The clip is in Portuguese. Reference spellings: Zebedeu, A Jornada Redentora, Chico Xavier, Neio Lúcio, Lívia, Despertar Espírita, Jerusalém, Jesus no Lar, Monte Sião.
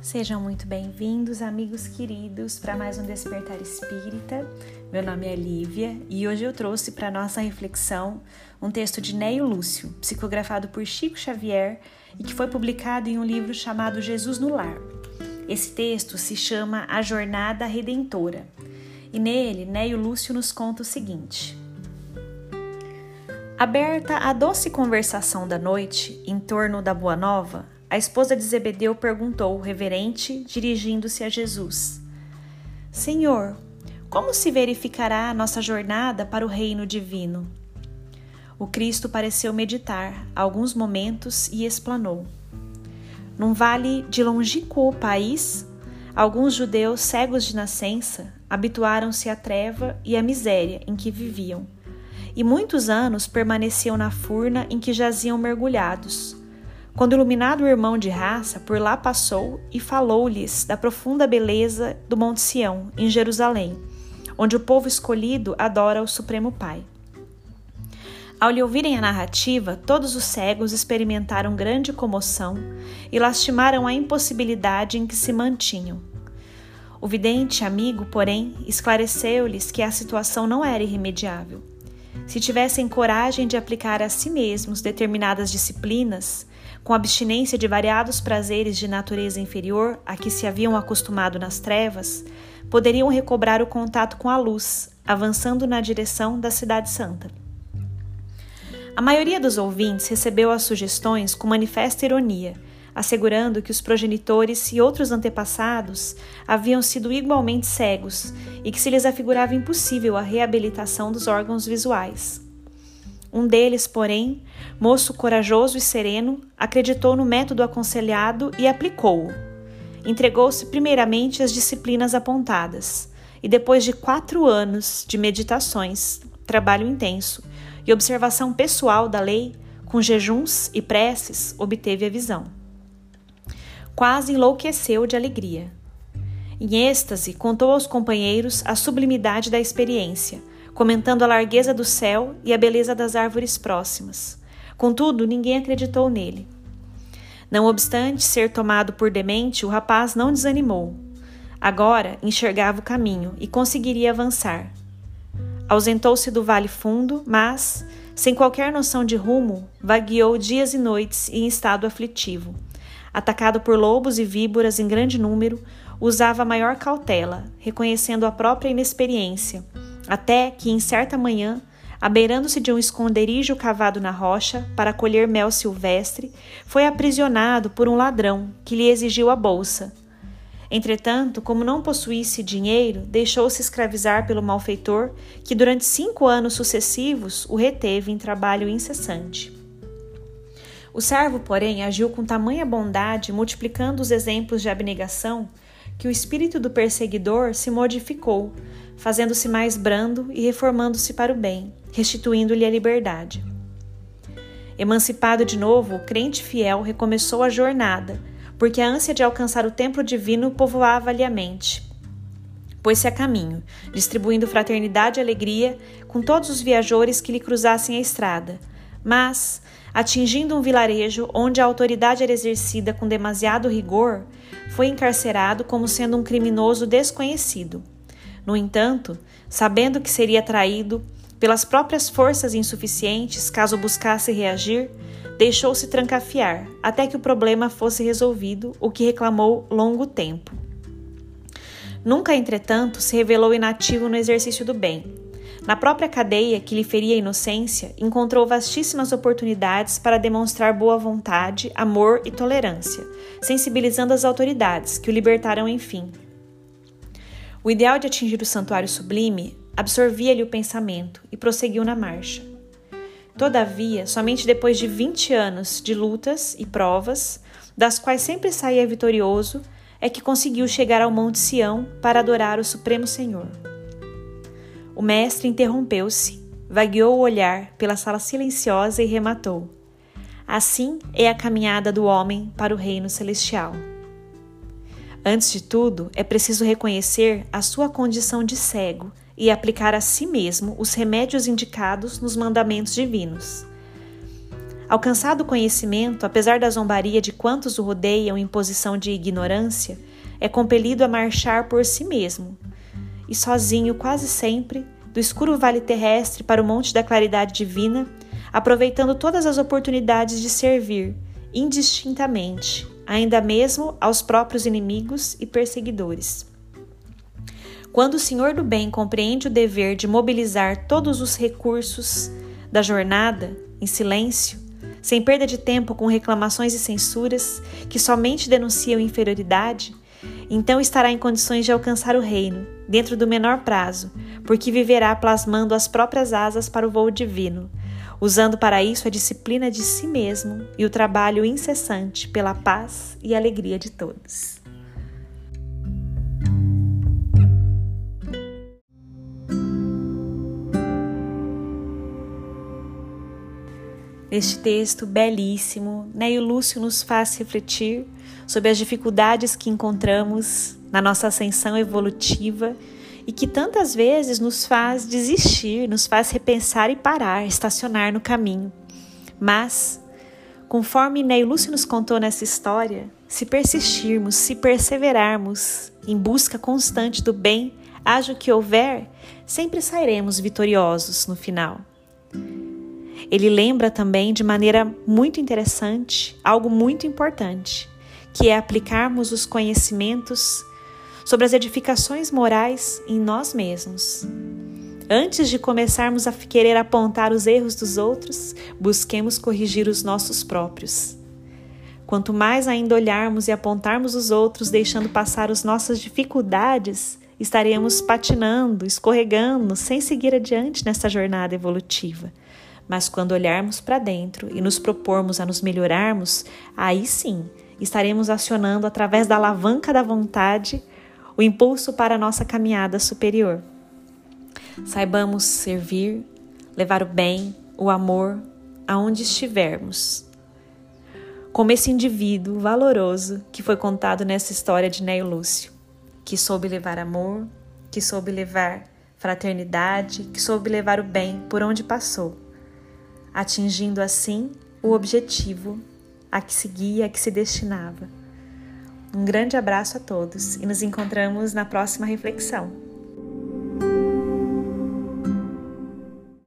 Sejam muito bem-vindos, amigos queridos, para mais um Despertar Espírita. Meu nome é Lívia e hoje eu trouxe para nossa reflexão um texto de Neio Lúcio, psicografado por Chico Xavier e que foi publicado em um livro chamado Jesus no Lar. Esse texto se chama A Jornada Redentora e nele Neio Lúcio nos conta o seguinte. Aberta à doce conversação da noite em torno da Boa Nova, a esposa de Zebedeu perguntou, reverente, dirigindo-se a Jesus: Senhor, como se verificará a nossa jornada para o reino divino? O Cristo pareceu meditar alguns momentos e explanou: Num vale de longínquo país, alguns judeus cegos de nascença habituaram-se à treva e à miséria em que viviam, e muitos anos permaneciam na furna em que jaziam mergulhados. Quando o iluminado irmão de raça por lá passou e falou-lhes da profunda beleza do Monte Sião, em Jerusalém, onde o povo escolhido adora o Supremo Pai. Ao lhe ouvirem a narrativa, todos os cegos experimentaram grande comoção e lastimaram a impossibilidade em que se mantinham. O vidente amigo, porém, esclareceu-lhes que a situação não era irremediável. Se tivessem coragem de aplicar a si mesmos determinadas disciplinas, com abstinência de variados prazeres de natureza inferior a que se haviam acostumado nas trevas, poderiam recobrar o contato com a luz, avançando na direção da Cidade Santa. A maioria dos ouvintes recebeu as sugestões com manifesta ironia, assegurando que os progenitores e outros antepassados haviam sido igualmente cegos e que se lhes afigurava impossível a reabilitação dos órgãos visuais. Um deles, porém, moço corajoso e sereno, acreditou no método aconselhado e aplicou-o. Entregou-se primeiramente às disciplinas apontadas e depois de 4 anos de meditações, trabalho intenso e observação pessoal da lei, com jejuns e preces, obteve a visão. Quase enlouqueceu de alegria. Em êxtase, contou aos companheiros a sublimidade da experiência, comentando a largueza do céu e a beleza das árvores próximas. Contudo, ninguém acreditou nele. Não obstante ser tomado por demente, o rapaz não desanimou. Agora enxergava o caminho e conseguiria avançar. Ausentou-se do vale fundo, mas, sem qualquer noção de rumo, vagueou dias e noites em estado aflitivo. Atacado por lobos e víboras em grande número, usava maior cautela, reconhecendo a própria inexperiência, até que, em certa manhã, abeirando-se de um esconderijo cavado na rocha para colher mel silvestre, foi aprisionado por um ladrão que lhe exigiu a bolsa. Entretanto, como não possuísse dinheiro, deixou-se escravizar pelo malfeitor, que durante 5 anos sucessivos o reteve em trabalho incessante. O servo, porém, agiu com tamanha bondade, multiplicando os exemplos de abnegação, que o espírito do perseguidor se modificou, fazendo-se mais brando e reformando-se para o bem, restituindo-lhe a liberdade. Emancipado de novo, o crente fiel recomeçou a jornada, porque a ânsia de alcançar o templo divino povoava-lhe a mente. Pôs-se a caminho, distribuindo fraternidade e alegria com todos os viajores que lhe cruzassem a estrada, mas, atingindo um vilarejo onde a autoridade era exercida com demasiado rigor, foi encarcerado como sendo um criminoso desconhecido. No entanto, sabendo que seria traído pelas próprias forças insuficientes caso buscasse reagir, deixou-se trancafiar até que o problema fosse resolvido, o que reclamou longo tempo. Nunca, entretanto, se revelou inativo no exercício do bem. Na própria cadeia que lhe feria a inocência, encontrou vastíssimas oportunidades para demonstrar boa vontade, amor e tolerância, sensibilizando as autoridades, que o libertaram enfim. O ideal de atingir o santuário sublime absorvia-lhe o pensamento e prosseguiu na marcha. Todavia, somente depois de 20 anos de lutas e provas, das quais sempre saía vitorioso, é que conseguiu chegar ao Monte Sião para adorar o Supremo Senhor. O mestre interrompeu-se, vagueou o olhar pela sala silenciosa e rematou: Assim é a caminhada do homem para o reino celestial. Antes de tudo, é preciso reconhecer a sua condição de cego e aplicar a si mesmo os remédios indicados nos mandamentos divinos. Alcançado o conhecimento, apesar da zombaria de quantos o rodeiam em posição de ignorância, é compelido a marchar por si mesmo, e sozinho quase sempre, do escuro vale terrestre para o monte da claridade divina, aproveitando todas as oportunidades de servir, indistintamente, ainda mesmo aos próprios inimigos e perseguidores. Quando o Senhor do Bem compreende o dever de mobilizar todos os recursos da jornada, em silêncio, sem perda de tempo com reclamações e censuras que somente denunciam inferioridade, então estará em condições de alcançar o reino, dentro do menor prazo, porque viverá plasmando as próprias asas para o voo divino, usando para isso a disciplina de si mesmo e o trabalho incessante pela paz e alegria de todos. Neste texto belíssimo, Neio Lúcio nos faz refletir sobre as dificuldades que encontramos na nossa ascensão evolutiva e que tantas vezes nos faz desistir, nos faz repensar e parar, estacionar no caminho. Mas, conforme Neio Lúcio nos contou nessa história, se persistirmos, se perseverarmos em busca constante do bem, haja o que houver, sempre sairemos vitoriosos no final. Ele lembra também de maneira muito interessante algo muito importante, que é aplicarmos os conhecimentos sobre as edificações morais em nós mesmos. Antes de começarmos a querer apontar os erros dos outros, busquemos corrigir os nossos próprios. Quanto mais ainda olharmos e apontarmos os outros, deixando passar as nossas dificuldades, estaremos patinando, escorregando, sem seguir adiante nessa jornada evolutiva. Mas quando olharmos para dentro e nos propormos a nos melhorarmos, aí sim estaremos acionando através da alavanca da vontade o impulso para a nossa caminhada superior. Saibamos servir, levar o bem, o amor, aonde estivermos. Como esse indivíduo valoroso que foi contado nessa história de Neio Lúcio, que soube levar amor, que soube levar fraternidade, que soube levar o bem por onde passou, atingindo assim o objetivo a que se guia, a que se destinava. Um grande abraço a todos e nos encontramos na próxima reflexão.